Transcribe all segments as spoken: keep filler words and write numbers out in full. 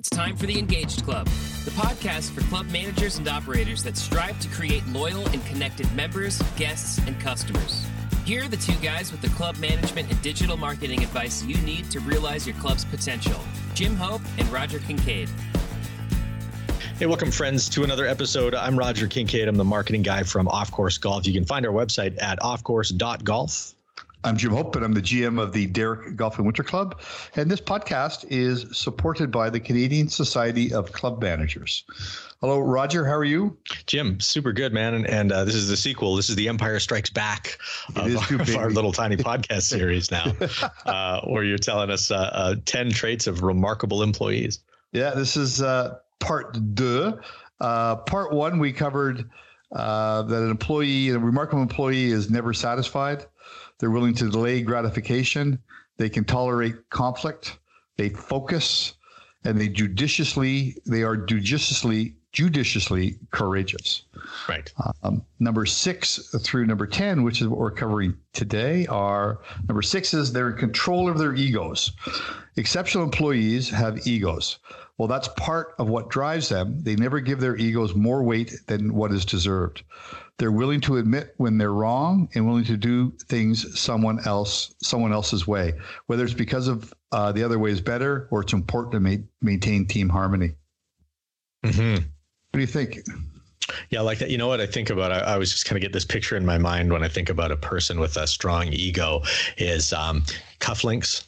It's time for The Engaged Club, the podcast for club managers and operators that strive to create loyal and connected members, guests, and customers. Here are the two guys with the club management and digital marketing advice you need to realize your club's potential, Jim Hope and Roger Kincaid. Hey, welcome, friends, to another episode. I'm Roger Kincaid. I'm the marketing guy from Off Course Golf. You can find our website at off course dot golf. I'm Jim Hope, and I'm the G M of the Derrick Golf and Winter Club, and this podcast is supported by the Canadian Society of Club Managers. Hello, Roger. How are you? Jim, super good, man. And, and uh, this is the sequel. This is The Empire Strikes Back of our, of our little tiny podcast series now, uh, where you're telling us uh, uh, ten traits of remarkable employees. Yeah, this is uh, part two. Uh, part one, we covered uh, that an employee, a remarkable employee, is never satisfied. They're willing to delay gratification. They can tolerate conflict. They focus, and they judiciously, they are judiciously, judiciously courageous. Right. Um, number six through number ten, which is what we're covering today, are number six is they're in control of their egos. Exceptional employees have egos. Well, that's part of what drives them. They never give their egos more weight than what is deserved. They're willing to admit when they're wrong and willing to do things someone else, someone else's way, whether it's because of uh, the other way is better or it's important to ma- maintain team harmony. Mm-hmm. What do you think? Yeah, like that. You know what I think about? I, I was just kind of get this picture in my mind when I think about a person with a strong ego is um, cufflinks.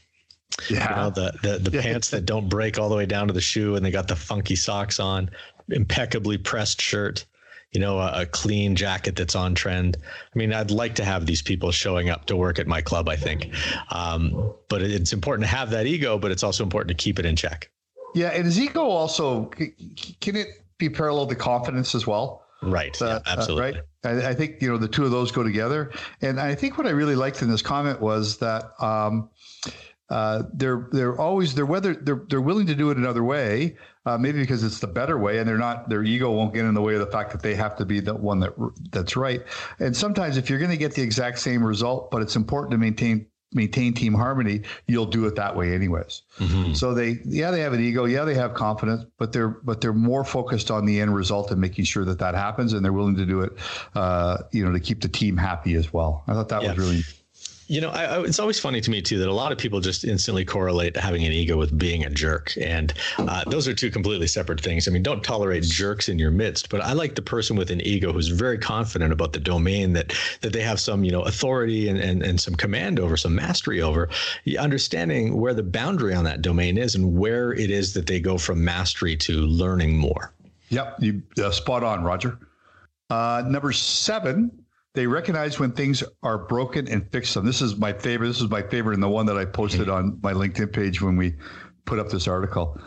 Yeah, you know, the the, the yeah. pants that don't break all the way down to the shoe, and they got the funky socks on, impeccably pressed shirt. You know, a, a clean jacket that's on trend. I mean, I'd like to have these people showing up to work at my club, I think. Um, but it's important to have that ego, but it's also important to keep it in check. Yeah, and his ego also, can it be parallel to confidence as well? Right. Uh, yeah, absolutely. Uh, right. I, I think, you know, the two of those go together. And I think what I really liked in this comment was that um, uh, they're they're always they're whether they're they're willing to do it another way, uh, maybe because it's the better way, and they're not their ego won't get in the way of the fact that they have to be the one that that's right. And sometimes if you're going to get the exact same result, but it's important to maintain. maintain team harmony, you'll do it that way anyways. Mm-hmm. So they, yeah, they have an ego. Yeah, they have confidence, but they're, but they're more focused on the end result and making sure that that happens. And they're willing to do it, uh, you know, to keep the team happy as well. I thought that yeah. was really, you know, I, I, it's always funny to me too, that a lot of people just instantly correlate having an ego with being a jerk. And uh, those are two completely separate things. I mean, don't tolerate jerks in your midst, but I like the person with an ego who's very confident about the domain that, that they have some, you know, authority and, and, and some command over, some mastery over, understanding where the boundary on that domain is and where it is that they go from mastery to learning more. Yep. You uh, spot on, Roger. Uh, number seven. They recognize when things are broken and fix them. This is my favorite. This is my favorite and the one that I posted on my LinkedIn page when we put up this article.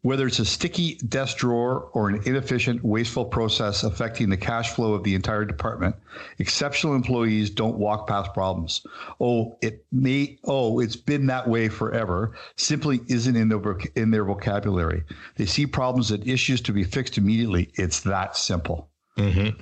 Whether it's a sticky desk drawer or an inefficient, wasteful process affecting the cash flow of the entire department, exceptional employees don't walk past problems. Oh, it may, oh, it's been that way forever, simply isn't in, the, in their vocabulary. They see problems and issues to be fixed immediately. It's that simple. Mm-hmm.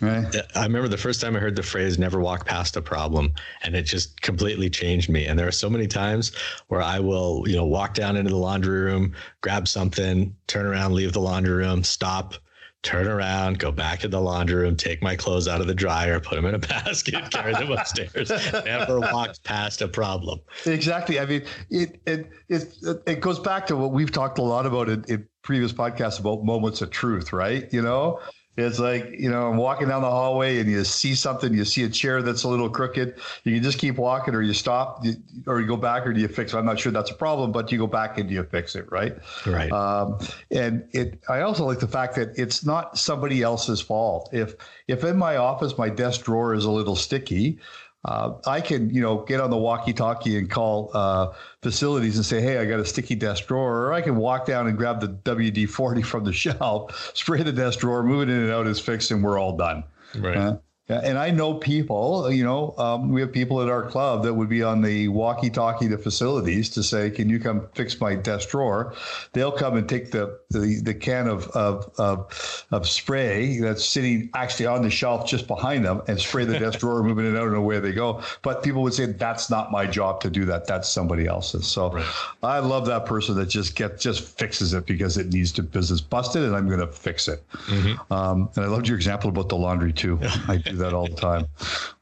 Right. I remember the first time I heard the phrase never walk past a problem, and it just completely changed me. And there are so many times where I will, you know, walk down into the laundry room, grab something, turn around, leave the laundry room, stop, turn around, go back to the laundry room, take my clothes out of the dryer, put them in a basket, carry them upstairs. Never walked past a problem. Exactly. I mean, it it it, it goes back to what we've talked a lot about in, in previous podcasts about moments of truth, right? You know? It's like, you know, I'm walking down the hallway and you see something, you see a chair that's a little crooked. You can just keep walking or you stop or you go back or do you fix it? I'm not sure that's a problem, but you go back and you fix it, right? Right. Um, and it. I also like the fact that it's not somebody else's fault. If if in my office, my desk drawer is a little sticky, uh, I can, you know, get on the walkie-talkie and call uh, facilities and say, hey, I got a sticky desk drawer, or I can walk down and grab the W D forty from the shelf, spray the desk drawer, move it in and out, it's fixed, and we're all done. Right. Uh, And I know people, you know, um, we have people at our club that would be on the walkie-talkie to facilities to say, can you come fix my desk drawer? They'll come and take the the, the can of, of of of spray that's sitting actually on the shelf just behind them and spray the desk drawer, moving it out and away they go. But people would say, that's not my job to do that. That's somebody else's. So right. I love that person that just get just fixes it because it needs to business busted and I'm going to fix it. Mm-hmm. Um, and I loved your example about the laundry too. I do that all the time.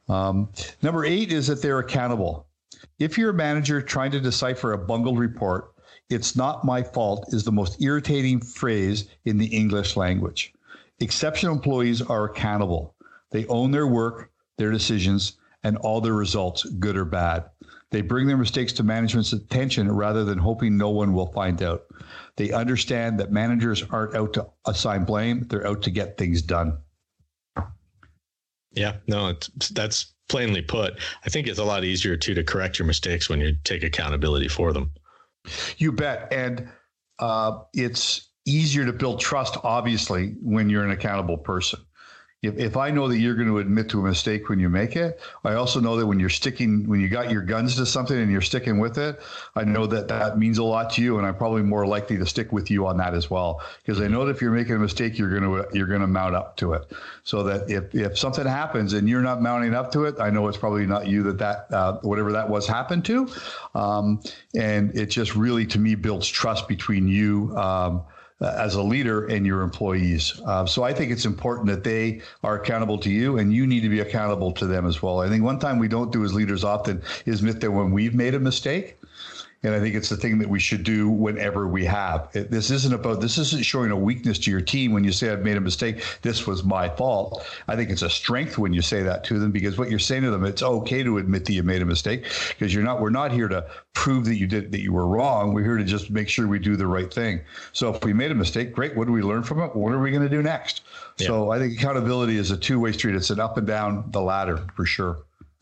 Um, number eight is that they're accountable. If you're a manager trying to decipher a bungled report, it's not my fault is the most irritating phrase in the English language. Exceptional employees are accountable. They own their work, their decisions, and all their results, good or bad. They bring their mistakes to management's attention rather than hoping no one will find out. They understand that managers aren't out to assign blame. They're out to get things done. Yeah, no, it's, that's plainly put. I think it's a lot easier, too, to correct your mistakes when you take accountability for them. You bet. And uh, it's easier to build trust, obviously, when you're an accountable person. If if I know that you're going to admit to a mistake when you make it, I also know that when you're sticking, when you got your guns to something and you're sticking with it, I know that that means a lot to you, and I'm probably more likely to stick with you on that as well, because I know that if you're making a mistake, you're going to you're going to mount up to it. So that if if something happens and you're not mounting up to it, I know it's probably not you that that uh, whatever that was happened to, um, and it just really to me builds trust between you. Um, as a leader and your employees. Uh, so I think it's important that they are accountable to you and you need to be accountable to them as well. I think one time we don't do as leaders often is admit that when we've made a mistake. And I think it's the thing that we should do whenever we have. It, this isn't about, this isn't showing a weakness to your team when you say, I've made a mistake, this was my fault. I think it's a strength when you say that to them, because what you're saying to them, it's okay to admit that you made a mistake, because you're not, we're not here to prove that you did, that you were wrong. We're here to just make sure we do the right thing. So if we made a mistake, great. What do we learn from it? What are we going to do next? Yeah. So I think accountability is a two-way street. It's an up and down the ladder for sure.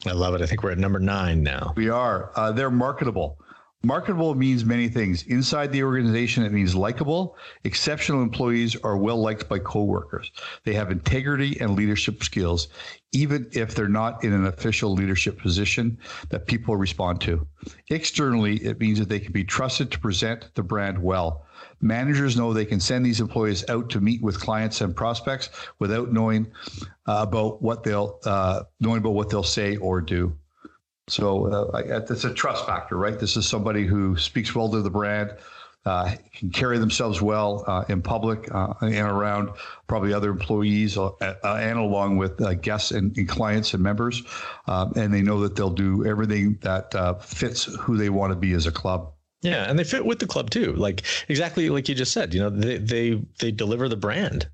I love it. I think we're at number nine now. We are. Uh, they're marketable. Marketable means many things. Inside the organization, it means likable. Exceptional employees are well liked by coworkers. They have integrity and leadership skills, even if they're not in an official leadership position that people respond to. Externally, it means that they can be trusted to present the brand well. Managers know they can send these employees out to meet with clients and prospects without knowing uh, about what they'll uh, knowing about what they'll say or do. So uh, it's a trust factor, right? This is somebody who speaks well to the brand, uh, can carry themselves well uh, in public uh, and around probably other employees uh, and along with uh, guests and, and clients and members. Um, and they know that they'll do everything that uh, fits who they want to be as a club. Yeah. And they fit with the club too. Like exactly like you just said, you know, they they, they deliver the brand.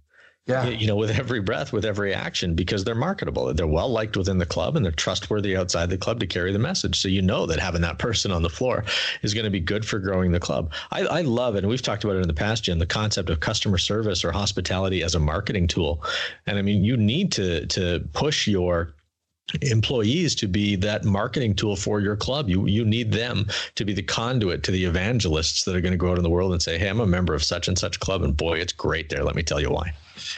Yeah. You know, with every breath, with every action, because they're marketable. They're well liked within the club and they're trustworthy outside the club to carry the message. So, you know, that having that person on the floor is going to be good for growing the club. I, I love it. And we've talked about it in the past, Jim, the concept of customer service or hospitality as a marketing tool. And I mean, you need to to push your employees to be that marketing tool for your club. You you need them to be the conduit to the evangelists that are going to go out in the world and say, hey, I'm a member of such and such club. And boy, it's great there. Let me tell you why.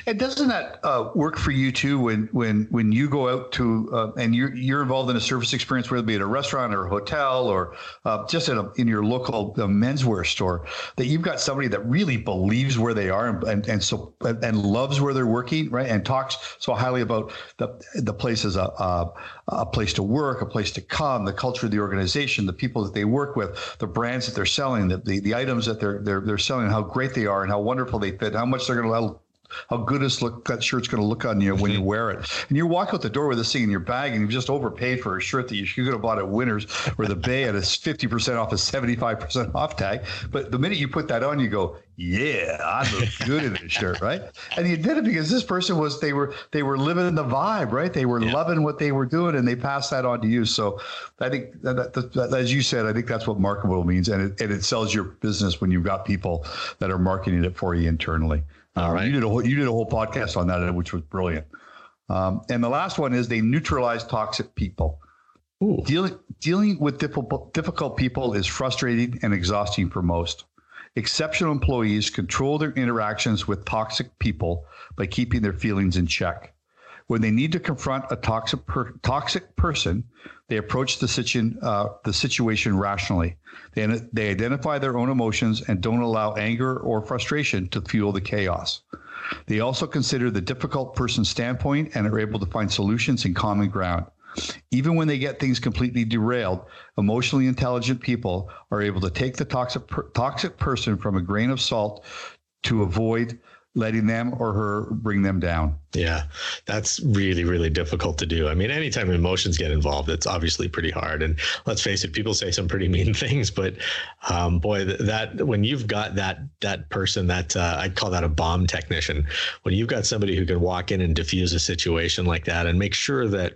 And doesn't that uh, work for you, too, when when when you go out to uh, and you're, you're involved in a service experience, whether it be at a restaurant or a hotel or uh, just in, a, in your local uh, menswear store, that you've got somebody that really believes where they are and and, and so and loves where they're working, right, and talks so highly about the, the place as a, a, a place to work, a place to come, the culture of the organization, the people that they work with, the brands that they're selling, the the, the items that they're, they're, they're selling, how great they are and how wonderful they fit, how much they're going to how good is look that shirt's going to look on you when you wear it. And you walk out the door with this thing in your bag and you've just overpaid for a shirt that you could have bought at Winners or the Bay at a fifty percent off, a seventy-five percent off tag. But the minute you put that on, you go, yeah, I look good in this shirt, right? And you did it because this person was, they were they were living the vibe, right? They were yeah. loving what they were doing and they passed that on to you. So I think, that, that, that, as you said, I think that's what marketable means. And it, and it sells your business when you've got people that are marketing it for you internally. All right. Um, you did a whole, you did a whole podcast on that, which was brilliant. Um, and the last one is they neutralize toxic people. Ooh. Dealing dealing with difficult, difficult people is frustrating and exhausting for most. Exceptional employees control their interactions with toxic people by keeping their feelings in check. When they need to confront a toxic per- toxic person, they approach the situation uh, the situation rationally. They they identify their own emotions and don't allow anger or frustration to fuel the chaos. They also consider the difficult person's standpoint and are able to find solutions and common ground. Even when they get things completely derailed, emotionally intelligent people are able to take the toxic per- toxic person from a grain of salt to avoid letting them or her bring them down. Yeah, that's really, really difficult to do. I mean, anytime emotions get involved, it's obviously pretty hard. And let's face it, people say some pretty mean things, but um, boy, that when you've got that that person that uh, I call that a bomb technician, when you've got somebody who can walk in and diffuse a situation like that and make sure that,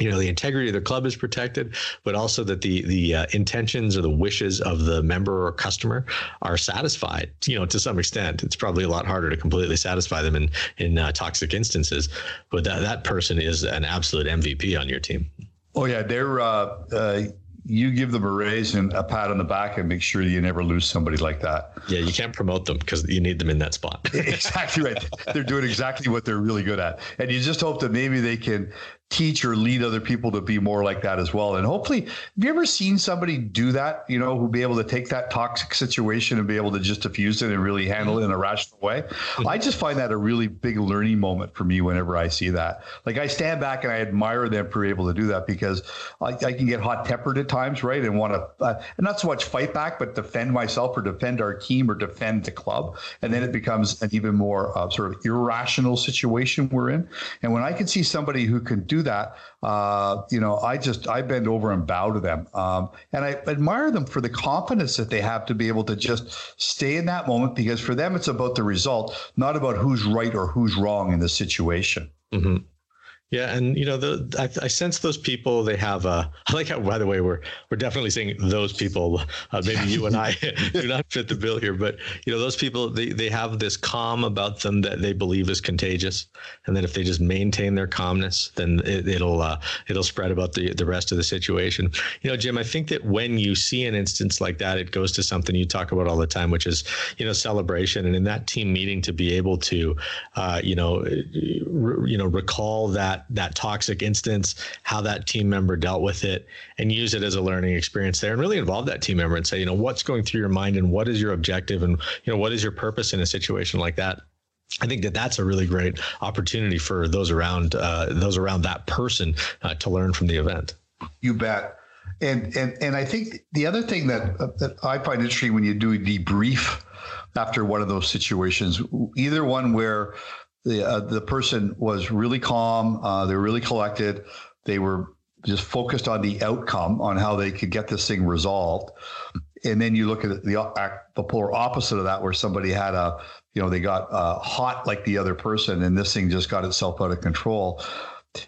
you know, the integrity of the club is protected, but also that the the uh, intentions or the wishes of the member or customer are satisfied, you know, to some extent. It's probably a lot harder to completely satisfy them in, in uh, toxic instances, but that, that person is an absolute M V P on your team. Oh, yeah. They're, uh, uh, you give them a raise and a pat on the back and make sure you never lose somebody like that. Yeah, you can't promote them because you need them in that spot. Exactly right. They're doing exactly what they're really good at. And you just hope that maybe they can teach or lead other people to be more like that as well. And hopefully, have you ever seen somebody do that, you know, who be able to take that toxic situation and be able to just diffuse it and really handle it in a rational way? I just find that a really big learning moment for me whenever I see that. Like, I stand back and I admire them for being able to do that, because I, I can get hot tempered at times, right? And want to, uh, and not so much fight back, but defend myself or defend our team or defend the club. And then it becomes an even more uh, sort of irrational situation we're in. And when I can see somebody who can do that, uh, you know, I just, I bend over and bow to them. Um, and I admire them for the confidence that they have to be able to just stay in that moment, because for them, it's about the result, not about who's right or who's wrong in the situation. Mm-hmm. Yeah. And, you know, the, I, I sense those people, they have a, I like how, by the way, we're, we're definitely saying those people, uh, maybe you and I do not fit the bill here, but, you know, those people, they, they have this calm about them that they believe is contagious. And then if they just maintain their calmness, then it, it'll, uh, it'll spread about the, the rest of the situation. You know, Jim, I think that when you see an instance like that, it goes to something you talk about all the time, which is, you know, celebration. And in that team meeting, to be able to, uh, you know, re, you know, recall that, that toxic instance, how that team member dealt with it, and use it as a learning experience there, and really involve that team member and say, you know, what's going through your mind and what is your objective and, you know, what is your purpose in a situation like that? I think that that's a really great opportunity for those around, uh, those around that person uh, to learn from the event. You bet. And, and, and I think the other thing that, uh, that I find interesting when you do a debrief after one of those situations, either one where The uh, the person was really calm. Uh, they were really collected. They were just focused on the outcome, on how they could get this thing resolved. And then you look at the act, the polar opposite of that, where somebody had a, you know, they got uh, hot like the other person, and this thing just got itself out of control.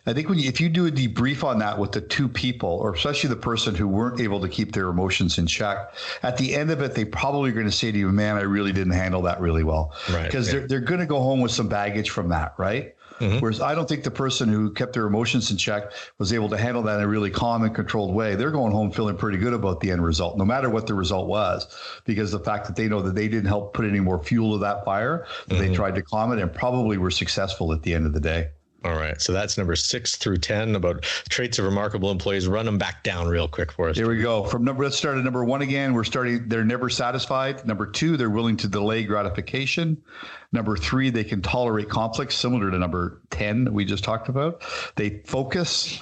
I think when you, if you do a debrief on that with the two people, or especially the person who weren't able to keep their emotions in check, at the end of it, they probably are going to say to you, man, I really didn't handle that really well. Right. Because yeah. they're, they're going to go home with some baggage from that, right? Mm-hmm. Whereas I don't think the person who kept their emotions in check was able to handle that in a really calm and controlled way. They're going home feeling pretty good about the end result, no matter what the result was, because the fact that they know that they didn't help put any more fuel to that fire, that mm-hmm. they tried to calm it and probably were successful at the end of the day. All right. So that's number six through ten about traits of remarkable employees. Run them back down real quick for us. Here we go. From number, let's start at number one again. We're starting, they're never satisfied. Number two, they're willing to delay gratification. Number three, they can tolerate conflict, similar to number ten that we just talked about. They focus.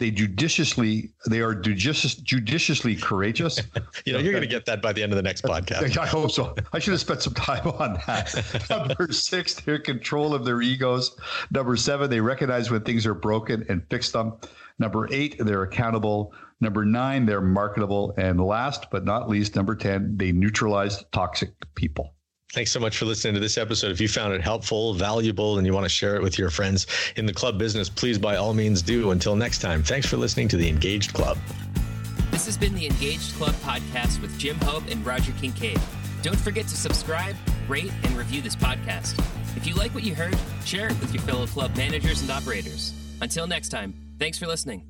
They judiciously, they are judicious, judiciously courageous. You know, you're going to get that by the end of the next podcast. I hope so. I should have spent some time on that. Number six, their control of their egos. Number seven, they recognize when things are broken and fix them. Number eight, they're accountable. Number nine, they're marketable. And last but not least, number ten, they neutralize toxic people. Thanks so much for listening to this episode. If you found it helpful, valuable, and you want to share it with your friends in the club business, please by all means do. Until next time, thanks for listening to The Engaged Club. This has been The Engaged Club podcast with Jim Hope and Roger Kincaid. Don't forget to subscribe, rate, and review this podcast. If you like what you heard, share it with your fellow club managers and operators. Until next time, thanks for listening.